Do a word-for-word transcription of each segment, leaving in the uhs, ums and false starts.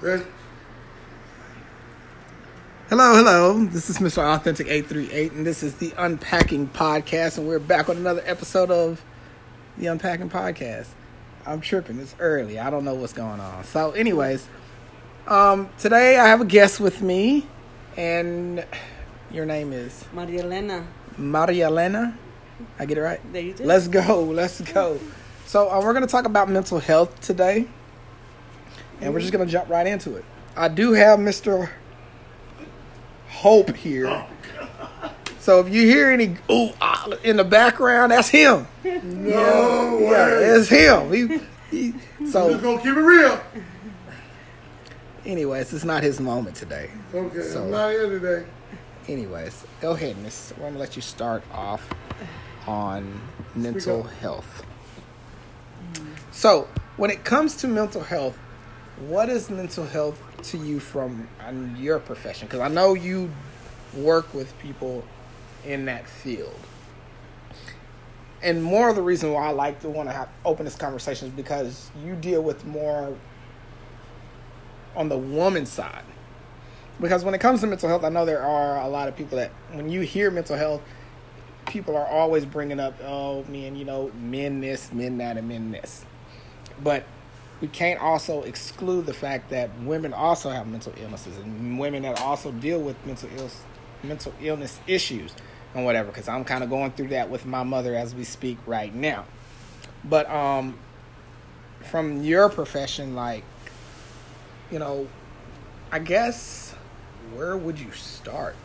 Hello, hello. This is Mister Authentic eight thirty-eight, and this is the Unpacking Podcast, and we're back on another episode of the Unpacking Podcast. I'm tripping. It's early. I don't know what's going on. So, anyways, um, today I have a guest with me, and your name is Marielena. Marielena, I get it right. There you do. Let's go. Let's go. So, uh, we're going to talk about mental health today. And we're just going to jump right into it. I do have Mister Hope here. Oh, so if you hear any ooh, ah, in the background, that's him. No yeah, way. Yeah, it's him. He, he, so going to keep it real. Anyways, it's not his moment today. Okay, so, I'm not here today. Anyways, go ahead, miss. We're going to let you start off on mental health. So when it comes to mental health, what is mental health to you from your profession? Because I know you work with people in that field. And more of the reason why I like to want to have, open this conversation is because you deal with more on the woman's side. Because when it comes to mental health, I know there are a lot of people that when you hear mental health, people are always bringing up, oh, men, you know, men this, men that, and men this. But we can't also exclude the fact that women also have mental illnesses and women that also deal with mental ill, mental illness issues and whatever, because I'm kind of going through that with my mother as we speak right now. But um, from your profession, like, you know, I guess where would you start?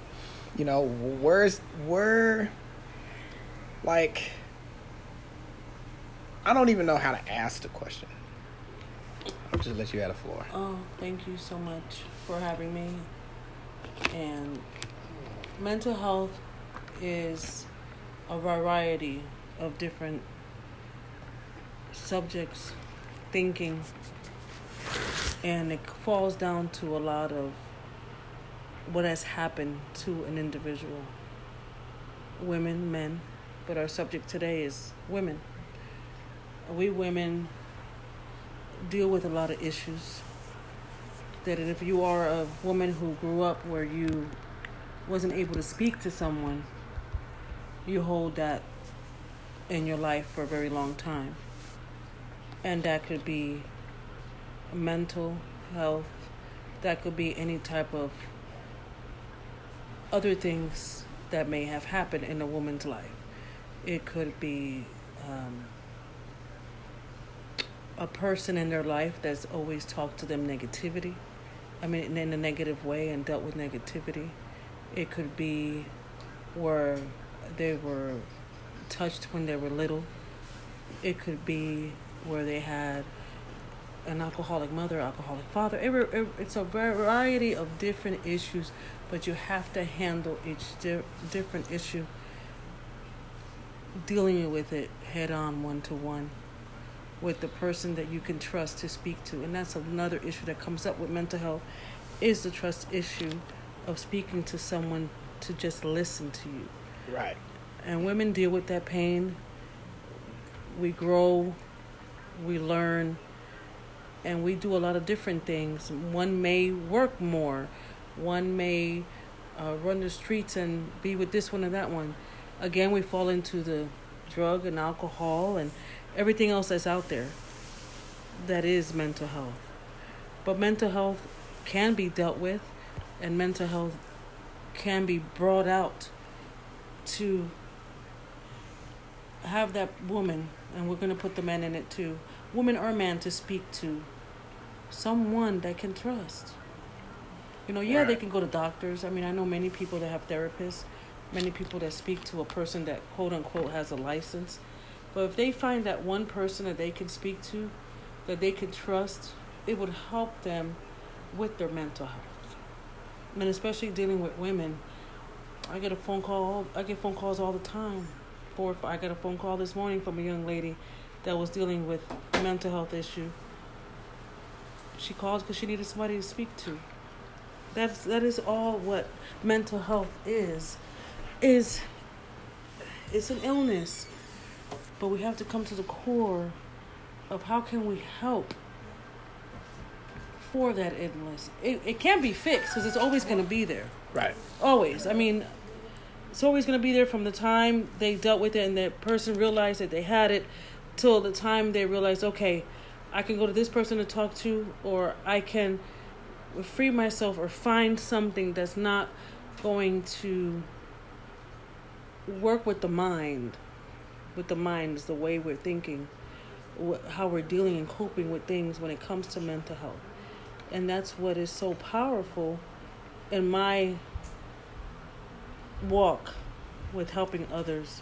You know, where's where, like, I don't even know how to ask the question. I'll just let you have the floor. Oh, thank you so much for having me. And mental health is a variety of different subjects, thinking, and it falls down to a lot of what has happened to an individual. Women, men, but our subject today is women. We women deal with a lot of issues that if you are a woman who grew up where you wasn't able to speak to someone, you hold that in your life for a very long time. And that could be mental health, that could be any type of other things that may have happened in a woman's life. It could be um a person in their life that's always talked to them negativity. I mean, in a negative way and dealt with negativity. It could be where they were touched when they were little. It could be where they had an alcoholic mother, alcoholic father. It, it, it's a variety of different issues, but you have to handle each di- different issue, dealing with it head on, one to one, with the person that you can trust to speak to. And that's another issue that comes up with mental health is the trust issue of speaking to someone to just listen to you. Right. And women deal with that pain. We grow, we learn, and we do a lot of different things. One may work more. One may uh, run the streets and be with this one or that one. Again, we fall into the drug and alcohol and everything else that's out there that is mental health. But mental health can be dealt with, and mental health can be brought out to have that woman, and we're going to put the man in it too, woman or man, to speak to someone that can trust. You know, yeah, they can go to doctors. I mean, I know many people that have therapists, many people that speak to a person that quote-unquote has a license. But if they find that one person that they can speak to, that they can trust, it would help them with their mental health. And especially dealing with women, I get a phone call. I get phone calls all the time. Four, I got a phone call this morning from a young lady that was dealing with a mental health issue. She called because she needed somebody to speak to. That's that is all what mental health is. Is it's an illness. But we have to come to the core of how can we help for that illness. It, it can be fixed because it's always going to be there. Right. Always. I mean, it's always going to be there from the time they dealt with it and that person realized that they had it till the time they realized, okay, I can go to this person to talk to, or I can free myself or find something that's not going to work with the mind. With the mind is the way we're thinking, how we're dealing and coping with things when it comes to mental health. And that's what is so powerful in my walk with helping others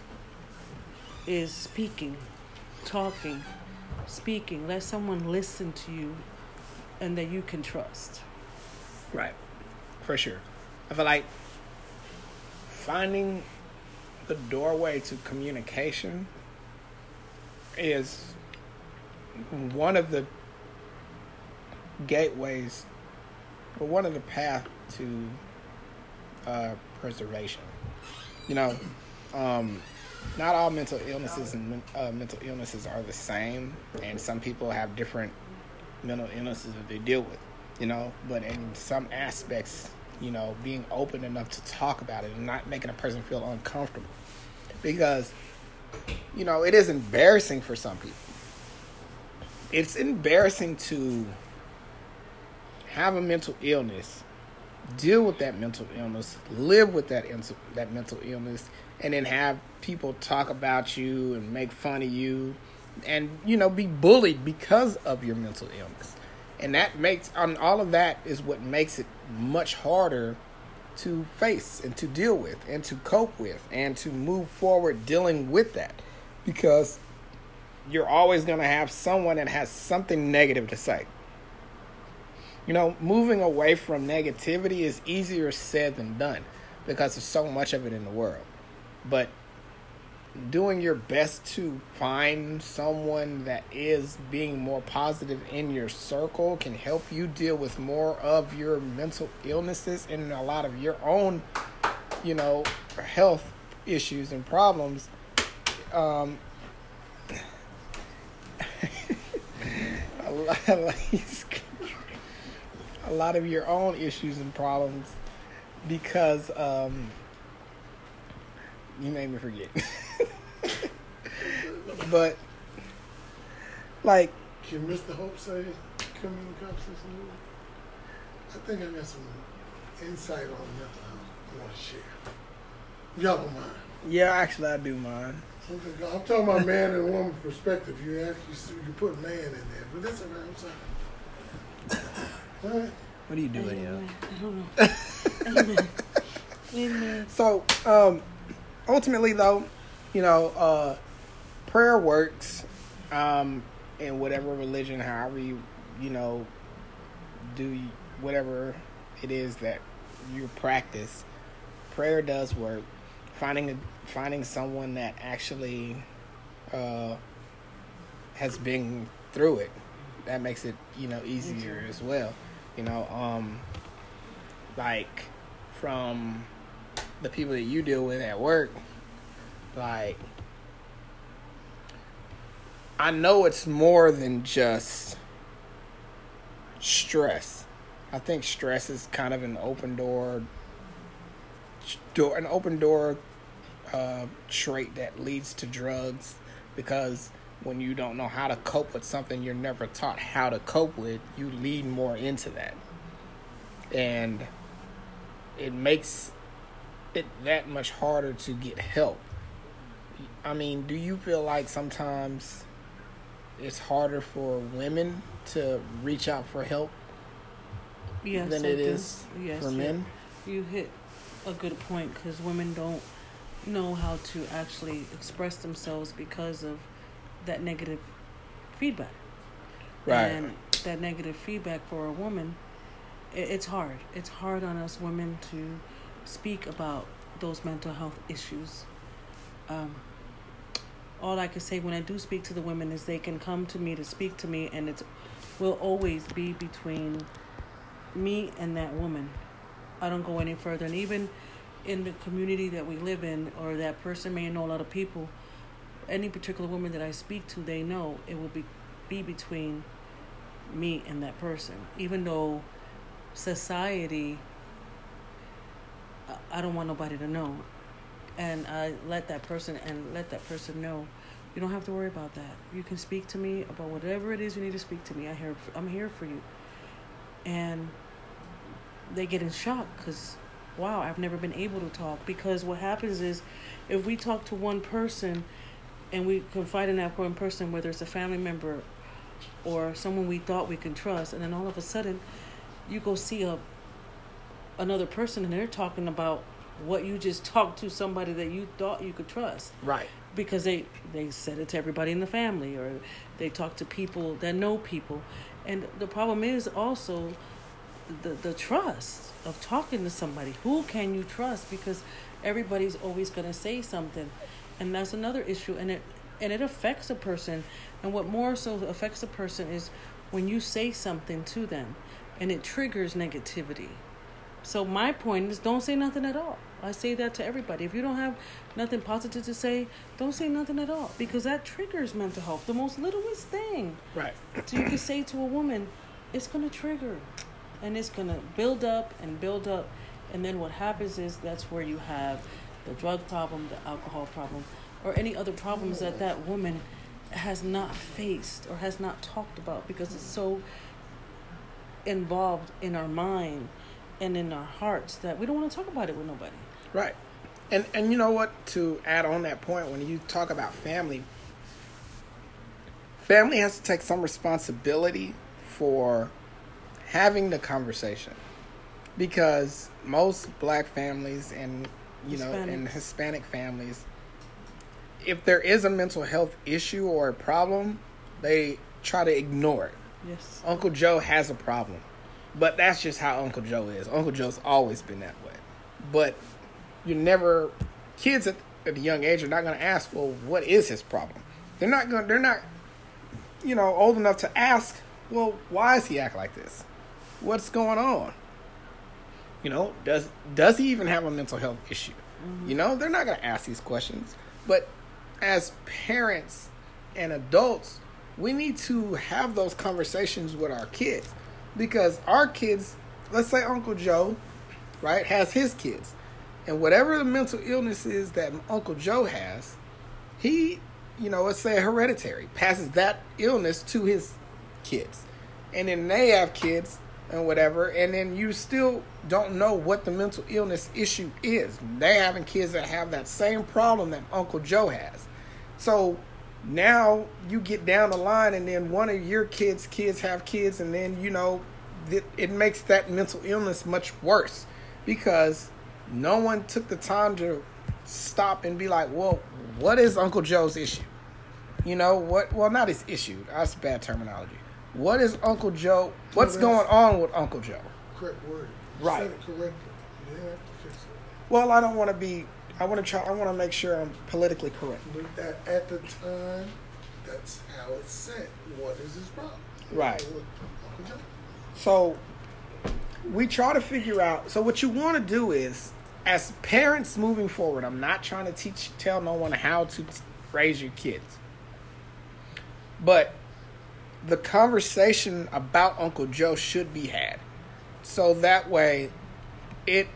is speaking, talking, speaking. Let someone listen to you and that you can trust. Right. For sure. I feel like finding the doorway to communication is one of the gateways, or one of the paths to uh, preservation. You know, um, not all mental illnesses and uh, mental illnesses are the same, and some people have different mental illnesses that they deal with. You know, but in some aspects, you know, being open enough to talk about it and not making a person feel uncomfortable, because, you know, it is embarrassing for some people. It's embarrassing to have a mental illness, deal with that mental illness, live with that in- that mental illness, and then have people talk about you and make fun of you and, you know, be bullied because of your mental illness. And that makes, on all of that is what makes it much harder to face and to deal with and to cope with and to move forward dealing with that, because you're always going to have someone that has something negative to say. You know, moving away from negativity is easier said than done because there's so much of it in the world. But doing your best to find someone that is being more positive in your circle can help you deal with more of your mental illnesses and a lot of your own, you know, health issues and problems. Um, a lot of, a lot of your own issues and problems because, um, you made me forget. But, like, can Mister Hope say come in the conversation? I think I got some insight on mental health I want to share. Y'all don't mind? Yeah, actually, I do mind. I'm talking about man and woman perspective. You actually you put man in there, but that's all right. I'm sorry. All right. What are you doing, y'all? I don't know. Amen. So, um, ultimately, though, you know, uh, prayer works, um, in whatever religion, however you, you know, do whatever it is that you practice. Prayer does work. Finding a, finding someone that actually uh, has been through it, that makes it, you know, easier as well. You know, um, like from the people that you deal with at work, like, I know it's more than just stress. I think stress is kind of an open door, door an open door uh, trait that leads to drugs, because when you don't know how to cope with something you're never taught how to cope with, you lead more into that. And it makes it that much harder to get help. I mean, do you feel like sometimes it's harder for women to reach out for help yes, than it is yes, for men? You, you hit a good point, because women don't know how to actually express themselves because of that negative feedback. Right. And that negative feedback for a woman, it, it's hard. It's hard on us women to speak about those mental health issues. Um, all I can say when I do speak to the women is they can come to me to speak to me, and it will always be between me and that woman. I don't go any further. And even in the community that we live in, or that person may know a lot of people, any particular woman that I speak to, they know it will be, be between me and that person. Even though society, I don't want nobody to know. And I let that person and let that person know, you don't have to worry about that. You can speak to me about whatever it is you need to speak to me. I hear, I'm here for you. And they get in shock because, wow, I've never been able to talk. Because what happens is, if we talk to one person and we confide in that one person, whether it's a family member or someone we thought we can trust, and then all of a sudden you go see a another person and they're talking about what you just talked to somebody that you thought you could trust. Right. Because they, they said it to everybody in the family, or they talk to people that know people. And the problem is also the the trust of talking to somebody. Who can you trust? Because everybody's always going to say something. And that's another issue. And it and it affects a person. And what more so affects a person is when you say something to them and it triggers negativity. So my point is, don't say nothing at all. I say that to everybody. If you don't have nothing positive to say, don't say nothing at all. Because that triggers mental health. The most littlest thing. Right. So you can say to a woman, it's going to trigger. And it's going to build up and build up. And then what happens is, that's where you have the drug problem, the alcohol problem, or any other problems that that woman has not faced or has not talked about, because it's so involved in our mind and in our hearts that we don't want to talk about it with nobody. Right. And and you know what, to add on that point, when you talk about family, family has to take some responsibility for having the conversation, because most black families and, you know, Hispanics. and Hispanic families, if there is a mental health issue or a problem, they try to ignore it. Yes. Uncle Joe has a problem. But that's just how Uncle Joe is. Uncle Joe's always been that way. But you never, kids at, at a young age are not going to ask, well, what is his problem? They're not going. They're not, you know, old enough to ask, well, why does he act like this? What's going on? You know, does does he even have a mental health issue? Mm-hmm. You know, they're not going to ask these questions. But as parents and adults, we need to have those conversations with our kids. Because our kids, let's say Uncle Joe, right, has his kids. And whatever the mental illness is that Uncle Joe has, he, you know, let's say hereditary, passes that illness to his kids. And then they have kids and whatever. And then you still don't know what the mental illness issue is. They're having kids that have that same problem that Uncle Joe has. So now you get down the line and then one of your kids' kids have kids, and then, you know, th- it makes that mental illness much worse, because no one took the time to stop and be like, well, what is Uncle Joe's issue? You know, what? Well, not his issue. That's bad terminology. What is Uncle Joe? What's going on with Uncle Joe? Correct word. Right. Well, I don't want to be... I want to try. I want to make sure I'm politically correct. But that at the time, that's how it's said. What is his problem? Right. So we try to figure out. So what you want to do is, as parents moving forward, I'm not trying to teach, tell no one how to t- raise your kids. But the conversation about Uncle Joe should be had, so that way it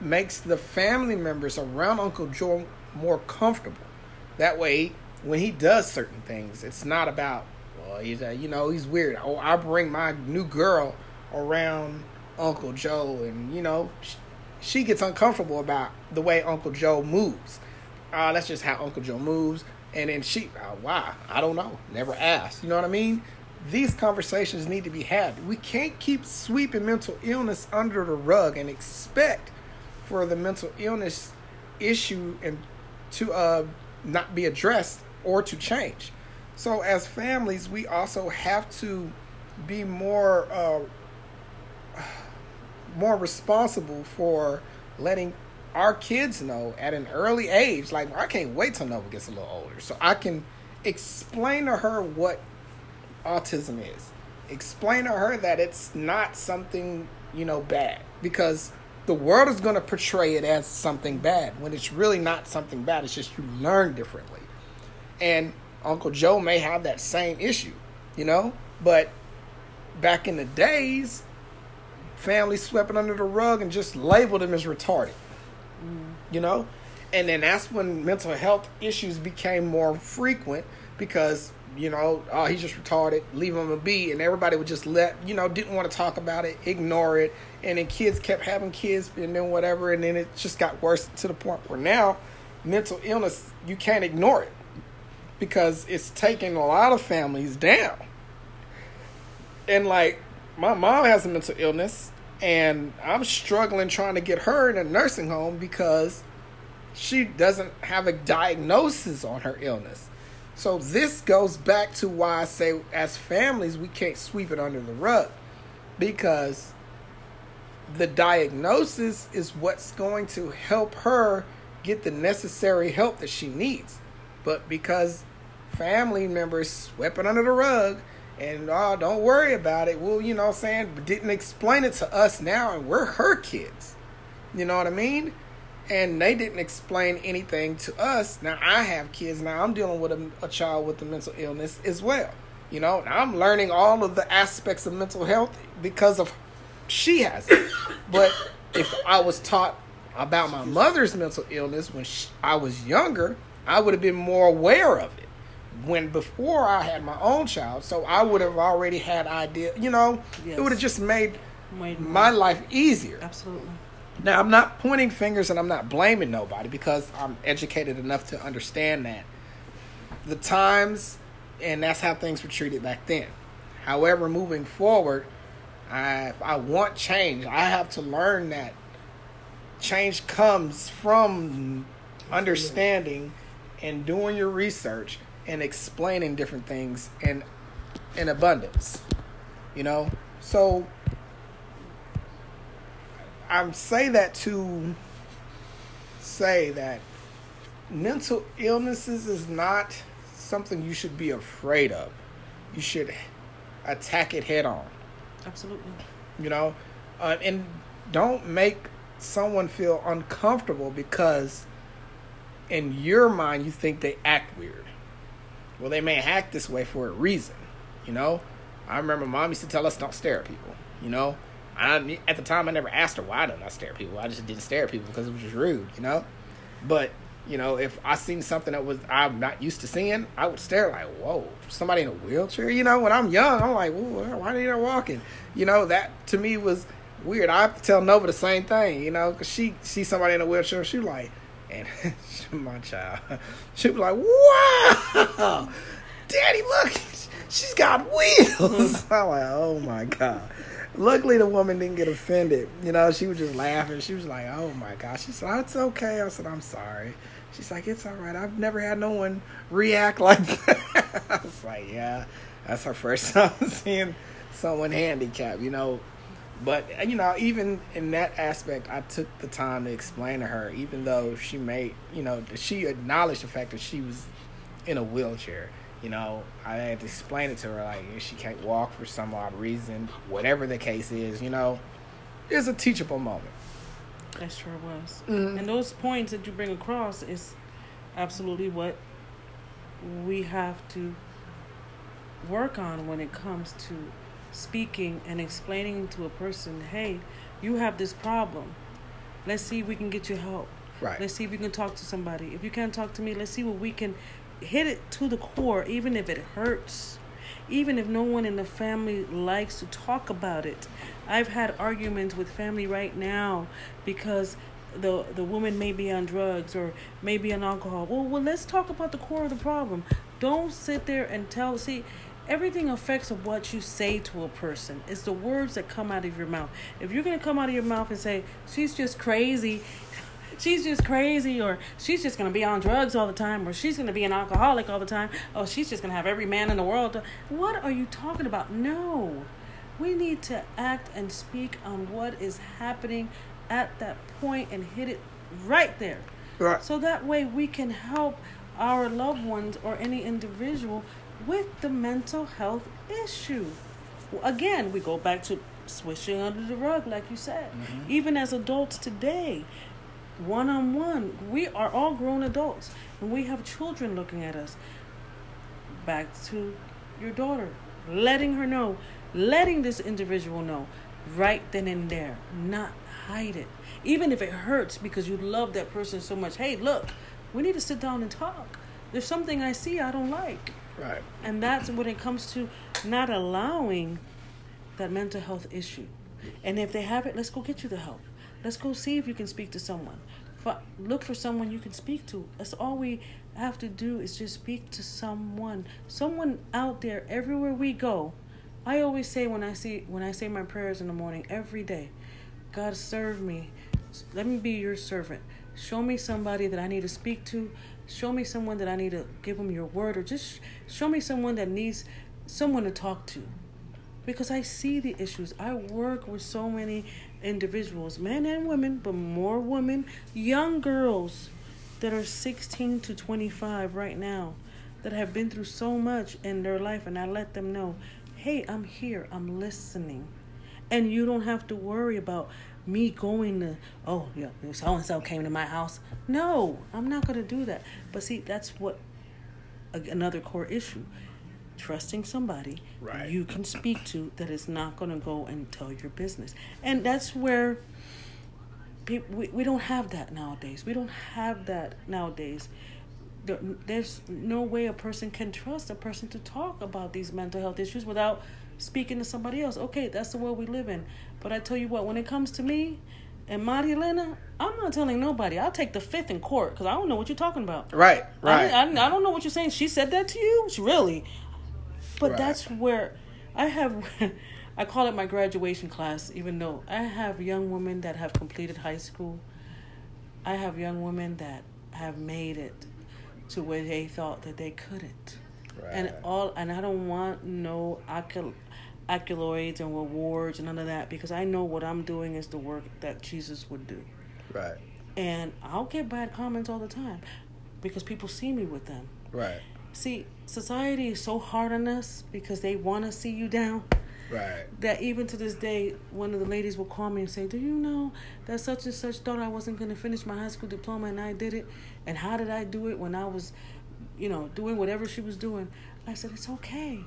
makes the family members around Uncle Joe more comfortable. That way, when he does certain things, it's not about, well, he's a, you know, he's weird. Oh, I bring my new girl around Uncle Joe, and, you know, she, she gets uncomfortable about the way Uncle Joe moves. Uh, that's just how Uncle Joe moves. And then she, uh, why? I don't know. Never asked. You know what I mean? These conversations need to be had. We can't keep sweeping mental illness under the rug and expect for the mental illness issue and to uh, not be addressed or to change. So as families, we also have to be more uh, more responsible for letting our kids know at an early age, like, I can't wait till Nova gets a little older so I can explain to her what autism is. Explain to her that it's not something, you know, bad, because the world is going to portray it as something bad when it's really not something bad. It's just you learn differently. And Uncle Joe may have that same issue, you know, but back in the days, family swept it under the rug and just labeled them as retarded. Mm. You know? And then that's when mental health issues became more frequent because, you know, oh, he's just retarded, leave him a be. And everybody would just let, you know, didn't want to talk about it, ignore it. And then kids kept having kids and then whatever. And then it just got worse to the point where now mental illness, you can't ignore it because it's taking a lot of families down. And like, my mom has a mental illness and I'm struggling trying to get her in a nursing home because she doesn't have a diagnosis on her illness. So this goes back to why I say as families, we can't sweep it under the rug because the diagnosis is what's going to help her get the necessary help that she needs. But because family members swept it under the rug and oh, don't worry about it. Well, you know what I'm saying? Didn't explain it to us now and we're her kids. You know what I mean? And they didn't explain anything to us. Now, I have kids. Now, I'm dealing with a, a child with a mental illness as well. You know, and I'm learning all of the aspects of mental health because of she has it. But if I was taught about my mother's mental illness when she, I was younger, I would have been more aware of it when before I had my own child. So I would have already had idea. You know, yes. It would have just made Wait, my life easier. Absolutely. Now, I'm not pointing fingers and I'm not blaming nobody because I'm educated enough to understand that. The times, and that's how things were treated back then. However, moving forward, I I want change. I have to learn that change comes from understanding and doing your research and explaining different things in, in abundance, you know? So I say that to say that mental illnesses is not something you should be afraid of. You should attack it head on. Absolutely. You know, uh, and don't make someone feel uncomfortable because in your mind you think they act weird. Well, they may act this way for a reason. You know, I remember mom used to tell us don't stare at people, you know. I, at the time, I never asked her why don't I stare at people. I just didn't stare at people because it was just rude, you know. But you know, if I seen something that was I'm not used to seeing, I would stare like, "Whoa, somebody in a wheelchair!" You know, when I'm young, I'm like, "Whoa, why are they not walking?" You know, that to me was weird. I have to tell Nova the same thing, you know, because she sees somebody in a wheelchair, she like, and my child, she be like, "Wow, Daddy, look, she's got wheels." I'm like, "Oh my God." Luckily, the woman didn't get offended. You know, she was just laughing. She was like, oh, my gosh. She said, it's okay. I said, I'm sorry. She's like, it's all right. I've never had no one react like that. I was like, yeah, that's her first time seeing someone handicapped, you know. But, you know, even in that aspect, I took the time to explain to her, even though she made, you know, she acknowledged the fact that she was in a wheelchair. You know, I had to explain it to her, like, she can't walk for some odd reason, whatever the case is, you know. It's a teachable moment. That sure was. Mm-hmm. And those points that you bring across is absolutely what we have to work on when it comes to speaking and explaining to a person, hey, you have this problem. Let's see if we can get you help. Right. Let's see if you can talk to somebody. If you can't talk to me, let's see what we can hit it to the core, even if it hurts, even if no one in the family likes to talk about it. I've had arguments with family right now because the the woman may be on drugs or may be on alcohol. Well, well, let's talk about the core of the problem. Don't sit there and tell. See, everything affects of what you say to a person. It's the words that come out of your mouth. If you're going to come out of your mouth and say, she's just crazy, she's just crazy, or she's just going to be on drugs all the time, or she's going to be an alcoholic all the time, or she's just going to have every man in the world. What are you talking about? No. We need to act and speak on what is happening at that point and hit it right there. Right. So that way we can help our loved ones or any individual with the mental health issue. Again, we go back to swishing under the rug, like you said. Mm-hmm. Even as adults today, one-on-one, we are all grown adults and we have children looking at us. Back to your daughter, letting her know letting this individual know right then and there, not hide it. Even if it hurts because you love that person so much. Hey, look, we need to sit down and talk. There's something I see I don't like. Right. And that's when it comes to not allowing that mental health issue. And if they have it, let's go get you the help. Let's go see if you can speak to someone. Look for someone you can speak to. That's all we have to do is just speak to someone. Someone out there, everywhere we go. I always say when I see when I say my prayers in the morning every day, God, serve me. Let me be your servant. Show me somebody that I need to speak to. Show me someone that I need to give them your word, or just show me someone that needs someone to talk to. Because I see the issues. I work with so many individuals, men and women, but more women, young girls that are sixteen to twenty-five right now that have been through so much in their life. And I let them know, hey, I'm here. I'm listening. And you don't have to worry about me going to, oh, yeah, so-and-so came to my house. No, I'm not going to do that. But see, that's what another core issue. Trusting somebody right. you can speak to that is not going to go and tell your business. And that's where people, we, we don't have that nowadays. We don't have that nowadays. There, there's no way a person can trust a person to talk about these mental health issues without speaking to somebody else. Okay, that's the world we live in. But I tell you what, when it comes to me and Marielena, I'm not telling nobody. I'll take the fifth in court because I don't know what you're talking about. Right, right. I, I, I don't know what you're saying. She said that to you? She really... But right. that's where I have, I call it my graduation class, even though I have young women that have completed high school. I have young women that have made it to where they thought that they couldn't. Right. And all, and I don't want no accolades and rewards and none of that, because I know what I'm doing is the work that Jesus would do. Right. And I'll get bad comments all the time because people see me with them. Right. See, society is so hard on us because they want to see you down. Right. That even to this day, one of the ladies will call me and say, do you know that such and such thought I wasn't going to finish my high school diploma and I did it? And how did I do it when I was, you know, doing whatever she was doing? I said, it's okay.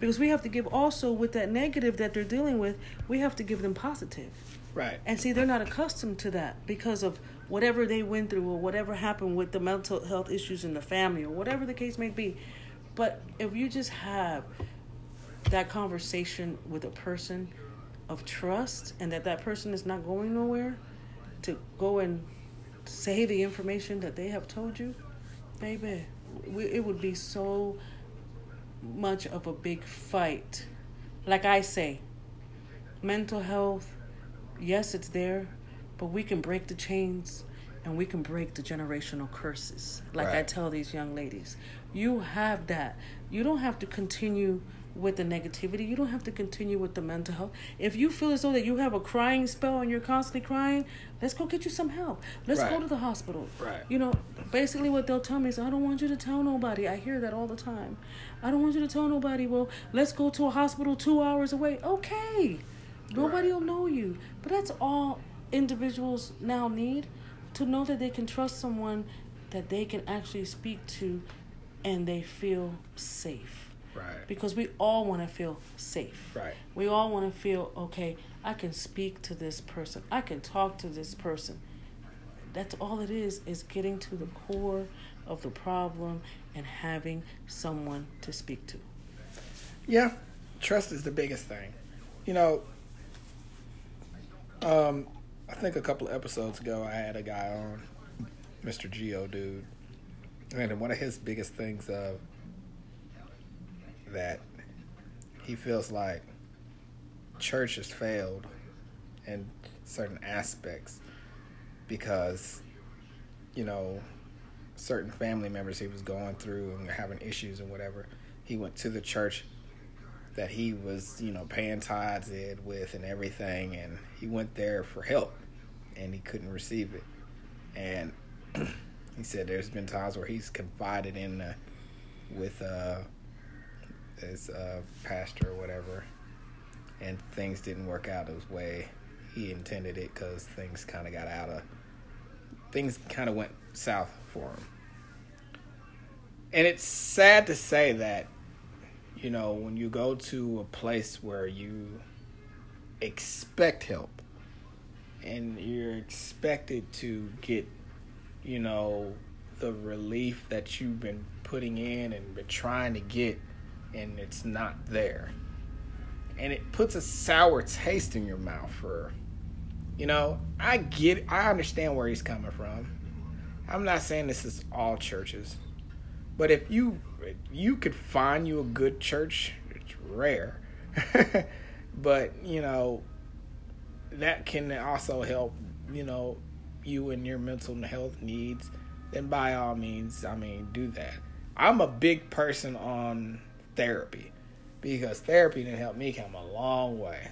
Because we have to give also with that negative that they're dealing with, we have to give them positive. Right. And see, they're not accustomed to that because of whatever they went through or whatever happened with the mental health issues in the family or whatever the case may be. But if you just have that conversation with a person of trust and that that person is not going nowhere to go and say the information that they have told you, baby, we, it would be so much of a big fight. Like I say, mental health, yes, it's there, but we can break the chains and we can break the generational curses. Like right. I tell these young ladies, you have that. You don't have to continue with the negativity. You don't have to continue with the mental health. If you feel as though that you have a crying spell and you're constantly crying, let's go get you some help. Let's right. go to the hospital. Right. You know, basically what they'll tell me is, I don't want you to tell nobody. I hear that all the time. I don't want you to tell nobody. Well, let's go to a hospital two hours away. Okay. Nobody right. will know you. But that's all individuals now need, to know that they can trust someone that they can actually speak to and they feel safe. Right. Because we all want to feel safe. Right. We all want to feel, okay, I can speak to this person. I can talk to this person. That's all it is, is getting to the core of the problem and having someone to speak to. Yeah. Trust is the biggest thing. You know, Um, I think a couple of episodes ago I had a guy on, Mister Geodude, and one of his biggest things of that he feels like church has failed in certain aspects because, you know, certain family members he was going through and having issues and whatever, he went to the church that he was, you know, paying tithes in with and everything, and he went there for help, and he couldn't receive it. And he said there's been times where he's confided in uh, with uh, his uh, pastor or whatever, and things didn't work out his way he intended it because things kind of got out of, things kind of went south for him. And it's sad to say that you know, when you go to a place where you expect help and you're expected to get, you know, the relief that you've been putting in and been trying to get, and it's not there. And it puts a sour taste in your mouth for, you know, I get it. I understand where he's coming from. I'm not saying this is all churches, but if you you could find you a good church, it's rare. But, you know, that can also help, you know, you and your mental health needs, then by all means, I mean, do that. I'm a big person on therapy because therapy done helped me come a long way.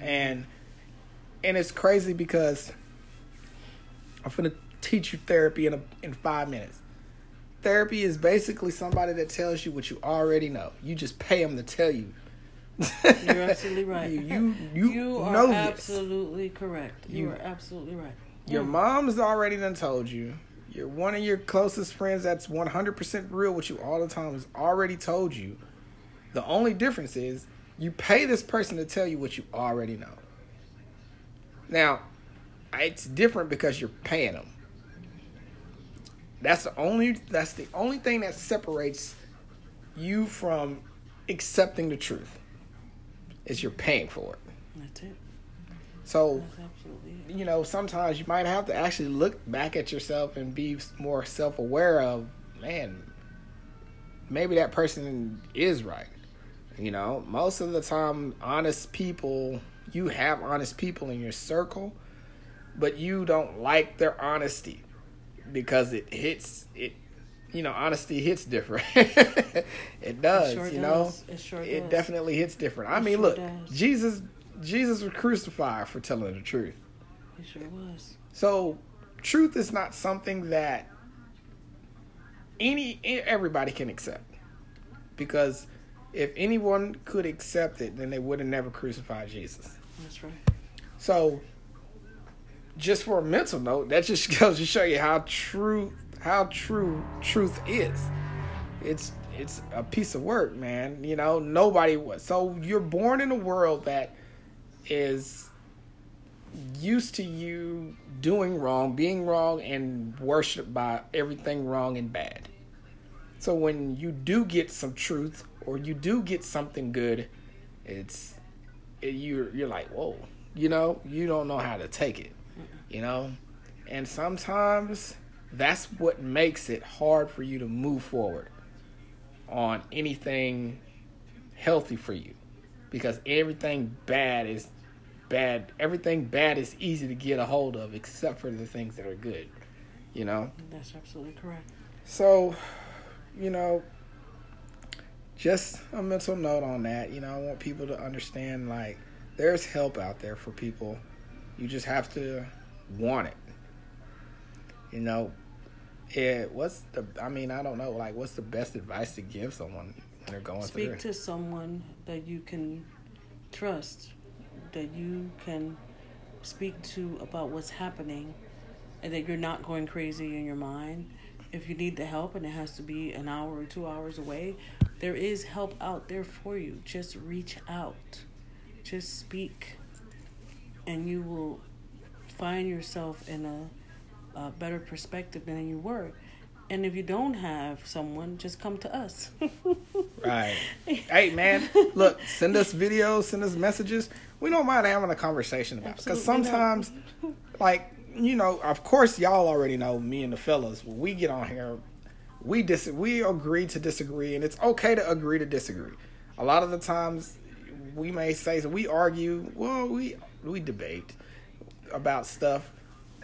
And and it's crazy because I'm finna teach you therapy in a, in five minutes. Therapy is basically somebody that tells you what you already know. You just pay them to tell you. You're absolutely right. You you, you, you are know absolutely this. correct. You, you are absolutely right. Your mom's already done told you. You're one of your closest friends that's one hundred percent real with you all the time has already told you. The only difference is you pay this person to tell you what you already know. Now, it's different because you're paying them. That's the only that's the only thing that separates you from accepting the truth is you're paying for it. That's it. So, you know, sometimes you might have to actually look back at yourself and be more self-aware of, man, maybe that person is right. You know, most of the time, honest people, you have honest people in your circle, but you don't like their honesty because it hits, it, you know, honesty hits different. It does, it sure you does. know. It sure It does. definitely hits different. It I mean, sure look, does. Jesus... Jesus was crucified for telling the truth. He sure was. So, truth is not something that any everybody can accept. Because if anyone could accept it, then they would have never crucified Jesus. That's right. So, just for a mental note, that just goes to show you how true how true truth is. It's it's a piece of work, man. You know, nobody was. So you're born in a world that is used to you doing wrong, being wrong, and worshipped by everything wrong and bad. So when you do get some truth or you do get something good, it's you're you're like, whoa, you know, you don't know how to take it, you know? And sometimes that's what makes it hard for you to move forward on anything healthy for you. Because everything bad is bad. Everything bad is easy to get a hold of, except for the things that are good, you know? That's absolutely correct. So, you know, just a mental note on that. You know, I want people to understand, like, there's help out there for people. You just have to want it. You know, it, what's the, I mean, I don't know, like, what's the best advice to give someone? They're going Speak through. to someone that you can trust, that you can speak to about what's happening, and that you're not going crazy in your mind. If you need the help and it has to be an hour or two hours away, there is help out there for you. Just reach out. Just speak, and you will find yourself in a, a better perspective than you were. And if you don't have someone, just come to us. Right. Hey, man, look, send us videos, send us messages. We don't mind having a conversation about it. Because sometimes, not. like, you know, of course, y'all already know me and the fellas. When we get on here, we dis- we agree to disagree. And it's okay to agree to disagree. A lot of the times, we may say, so we argue, well, we we debate about stuff.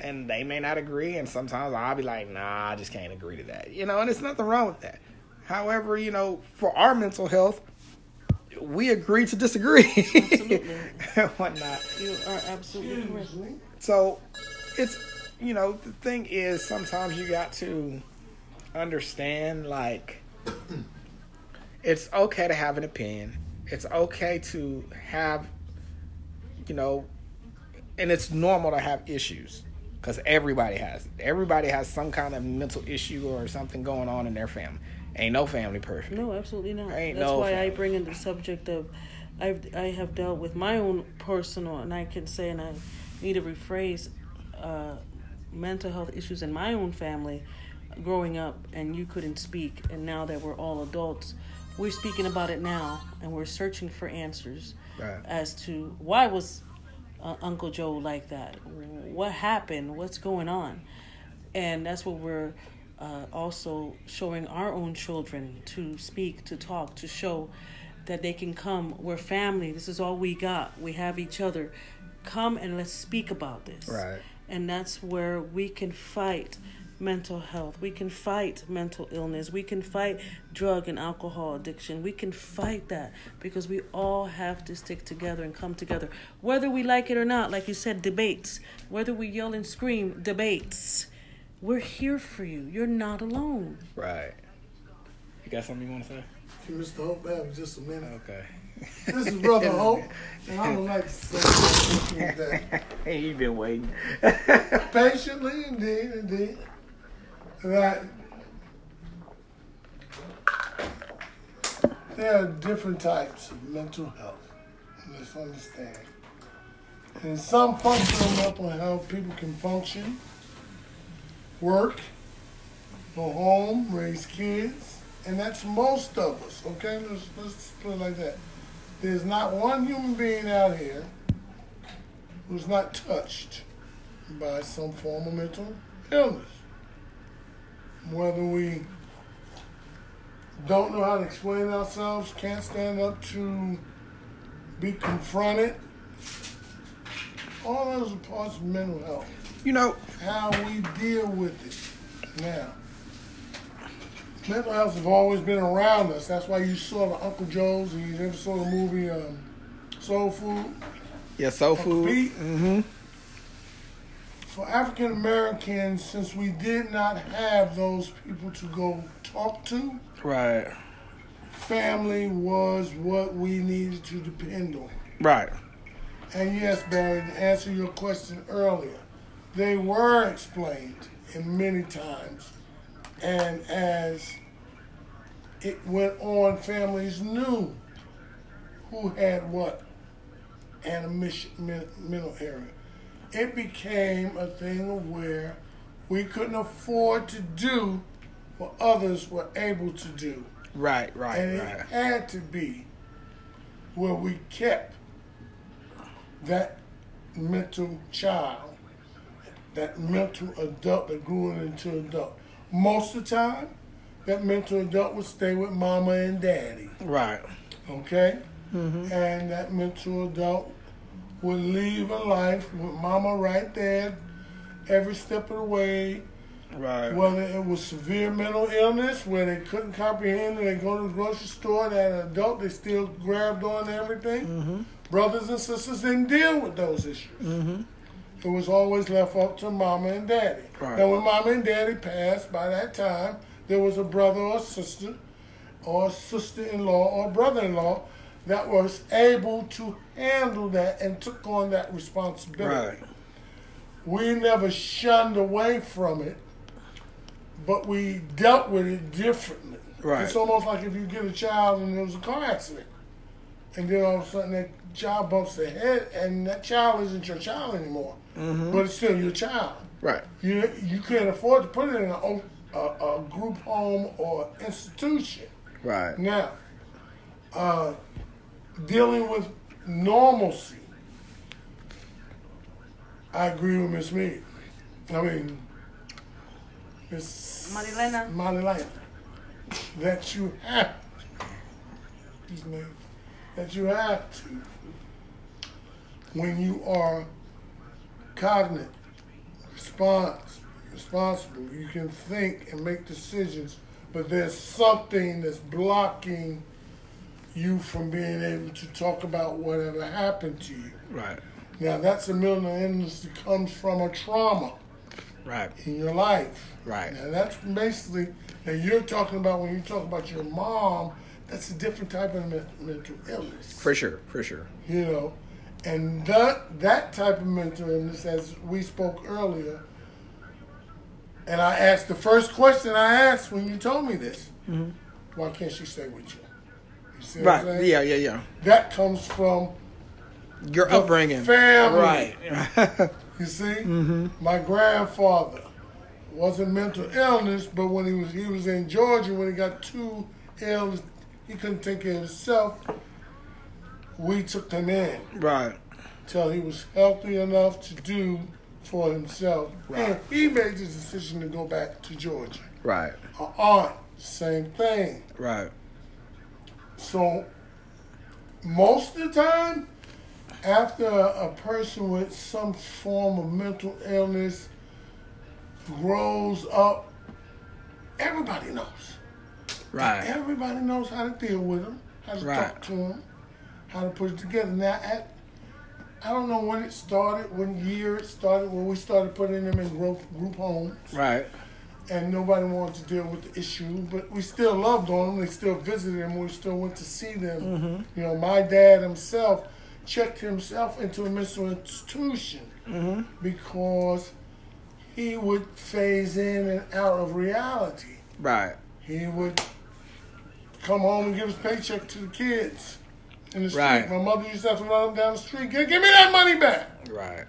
And they may not agree, and sometimes I'll be like, nah, I just can't agree to that. You know, and it's nothing wrong with that. However, you know, for our mental health, we agree to disagree. Absolutely. And whatnot. You are absolutely correct. So, it's, you know, the thing is, sometimes you got to understand, like, it's okay to have an opinion. It's okay to have, you know, and it's normal to have issues. Because everybody has it. Everybody has some kind of mental issue or something going on in their family. Ain't no family perfect. No, absolutely not. Ain't That's no why family. I bring in the subject of I've, I have dealt with my own personal, and I can say, and I need to rephrase, uh, mental health issues in my own family growing up, and you couldn't speak. And now that we're all adults, we're speaking about it now, and we're searching for answers right. as to why was uh, Uncle Joe like that? What happened? What's going on? And that's what we're uh, also showing our own children, to speak, to talk, to show that they can come. We're family. This is all we got. We have each other. Come and let's speak about this. Right. And that's where we can fight mental health. We can fight mental illness. We can fight drug and alcohol addiction. We can fight that because we all have to stick together and come together. Whether we like it or not, like you said, debates. Whether we yell and scream, debates. We're here for you. You're not alone. Right. You got something you want to say? Mister Hope, that was just a minute. Okay. This is Brother Hope, and I would like to say something that. Hey, you've been waiting. Patiently, indeed, indeed. Right. There are different types of mental health. Let's understand. In some functional mental health, people can function, work, go home, raise kids, and that's most of us. Okay, let's let's put it like that. There's not one human being out here who's not touched by some form of mental illness. Whether we don't know how to explain ourselves, can't stand up to be confronted, all those are parts of mental health. You know, how we deal with it now. Mental health have always been around us. That's why you saw the Uncle Joe's, and you never saw the movie um, Soul Food. Yeah, Soul Food. Mm-hmm. For African Americans, since we did not have those people to go talk to, right, family was what we needed to depend on. Right. And yes, Barry, to answer your question earlier, they were explained in many times, and as it went on, families knew who had what and a mission, mental area. It became a thing where we couldn't afford to do what others were able to do. Right, right, and right. And it had to be where we kept that mental child, that mental adult that grew into an adult. Most of the time, that mental adult would stay with mama and daddy. Right. Okay? Mm-hmm. And that mental adult would leave a life with mama right there every step of the way. Right. Whether it was severe mental illness where they couldn't comprehend and they go to the grocery store, that adult, they still grabbed on everything. Mm-hmm. Brothers and sisters didn't deal with those issues. Mm-hmm. It was always left up to mama and daddy. Right. Now when mama and daddy passed, by that time, there was a brother or sister or sister-in-law or brother-in-law that was able to handle that and took on that responsibility. Right. We never shunned away from it, but we dealt with it differently. Right. It's almost like if you get a child and there was a car accident, and then all of a sudden that child bumps their head, and that child isn't your child anymore, mm-hmm. but it's still your child. Right. You you can't afford to put it in a, a, a group home or institution. Right. Now, uh, dealing with normalcy, I agree with Miss Mead. I mean, Miss Marielena. Marielena. That you have to, that you have to, when you are cognate, response, responsible, you can think and make decisions, but there's something that's blocking you from being able to talk about whatever happened to you. Right. Now, that's a mental illness that comes from a trauma. Right. In your life. Right. Now, that's basically, and you're talking about, when you talk about your mom, that's a different type of me- mental illness. For sure, for sure. You know, and that, that type of mental illness, as we spoke earlier, and I asked the first question I asked when you told me this, mm-hmm. why can't she stay with you? You see what right. I'm saying? Yeah, yeah, yeah. That comes from your upbringing. Family. Right. You see? Mm-hmm. My grandfather wasn't mental illness, but when he was he was in Georgia, when he got too ill, he couldn't take care of himself. We took him in. Right. Till he was healthy enough to do for himself. Right. And he made the decision to go back to Georgia. Right. Our aunt, same thing. Right. So, most of the time, after a person with some form of mental illness grows up, everybody knows. Right. Everybody knows how to deal with them, how to right. talk to them, how to put it together. Now, at I don't know when it started, when year it started, when we started putting them in group, group homes. Right. And nobody wanted to deal with the issue, but we still loved on them. They still visited them. We still went to see them. Mm-hmm. You know, my dad himself checked himself into a mental institution mm-hmm. because he would phase in and out of reality. Right. He would come home and give his paycheck to the kids. In the street. Right. My mother used to have to run him down the street. Give, give me that money back. Right.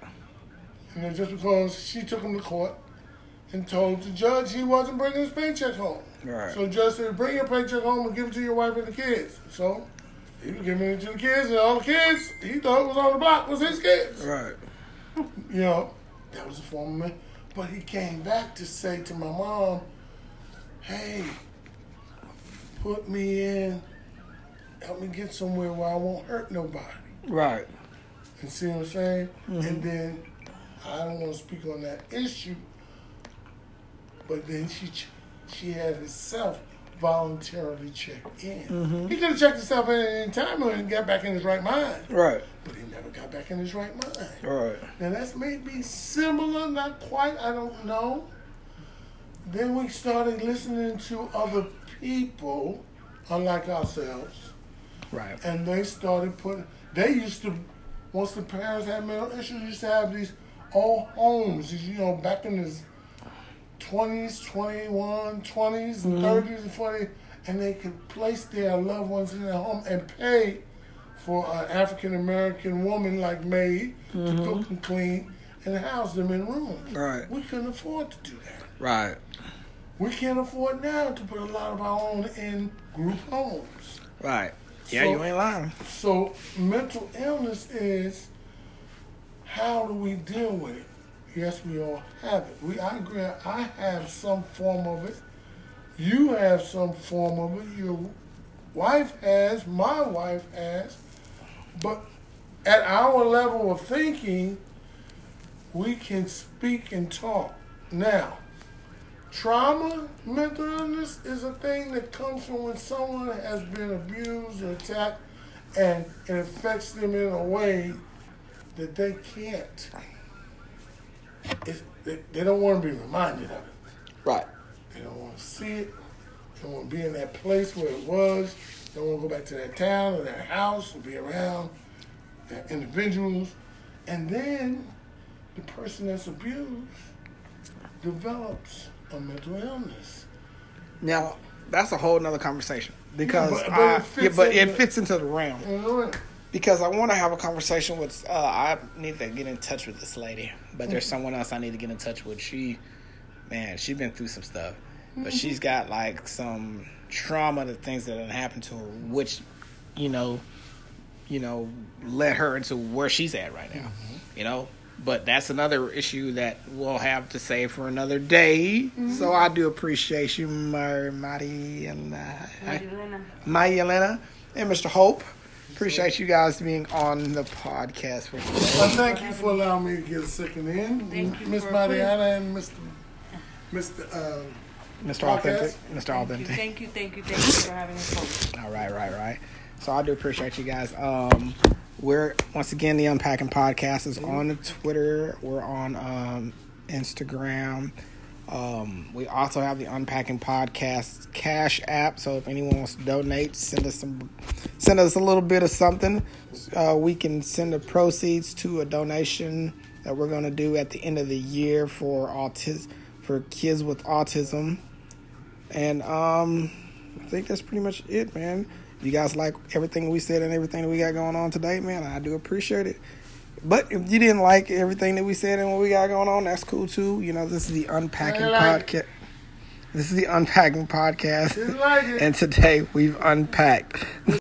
And then just because she took him to court and told the judge he wasn't bringing his paycheck home. Right. So the judge said, bring your paycheck home and give it to your wife and the kids. So he was giving it to the kids, and all the kids he thought was on the block was his kids. Right. You know, that was a form of man. But he came back to say to my mom, hey, put me in. Help me get somewhere where I won't hurt nobody. Right. You see what I'm saying? Mm-hmm. And then, I don't want to speak on that issue, but then she she had herself voluntarily check in. Mm-hmm. He could have checked himself in at any time and got back in his right mind. Right. But he never got back in his right mind. Right. Now, that's maybe similar, not quite, I don't know. Then we started listening to other people, unlike ourselves. Right. And they started putting, they used to, once the parents had mental issues, used to have these old homes, you know, back in the twenties, twenty-one, twenties, mm-hmm. thirties, and forties, and they could place their loved ones in their home and pay for an African-American woman like maid mm-hmm. to cook and clean and house them in rooms. Right. We couldn't afford to do that. Right. We can't afford now to put a lot of our own in group homes. Right. Yeah, so, you ain't lying. So, mental illness is how do we deal with it? Yes, we all have it. We, I agree. I have some form of it. You have some form of it. Your wife has. My wife has. But at our level of thinking, we can speak and talk. Now, trauma, mental illness, is a thing that comes from when someone has been abused or attacked, and it affects them in a way that they can't. It's, they, they don't want to be reminded of it. Right. They don't want to see it. They don't want to be in that place where it was. They don't want to go back to that town or that house or be around that individuals. And then the person that's abused develops a mental illness. Now, that's a whole nother conversation because yeah, but, but, I, it, fits yeah, but it fits into the realm. Mm-hmm. Because I want to have a conversation with. Uh, I need to get in touch with this lady, but mm-hmm. there's someone else I need to get in touch with. She, man, she's been through some stuff, mm-hmm. but she's got like some trauma, the things that have happened to her, which, you know, you know, led her into where she's at right now. Mm-hmm. You know. But that's another issue that we'll have to save for another day. Mm-hmm. So I do appreciate you, Mar- Marielena. Marielena. Marielena and Mister Hope. Appreciate you guys being on the podcast for today. Well, thank you for allowing me to get a second in. Thank you, Miss Marielena and Mister Mister Uh, Mister Authentic. Mister Authentic. Thank you, thank you, thank you for having us. All right, right, right. So I do appreciate you guys. Um, We're, once again, the Unpacking Podcast is on Twitter. We're on um, Instagram. Um, we also have the Unpacking Podcast Cash App. So if anyone wants to donate, send us some, send us a little bit of something. Uh, we can send the proceeds to a donation that we're going to do at the end of the year for autis- for kids with autism. And um, I think that's pretty much it, man. If you guys like everything we said and everything that we got going on today, man, I do appreciate it. But if you didn't like everything that we said and what we got going on, that's cool too. You know, this is the Unpacking like Podcast. This is the Unpacking Podcast. Like and today we've unpacked.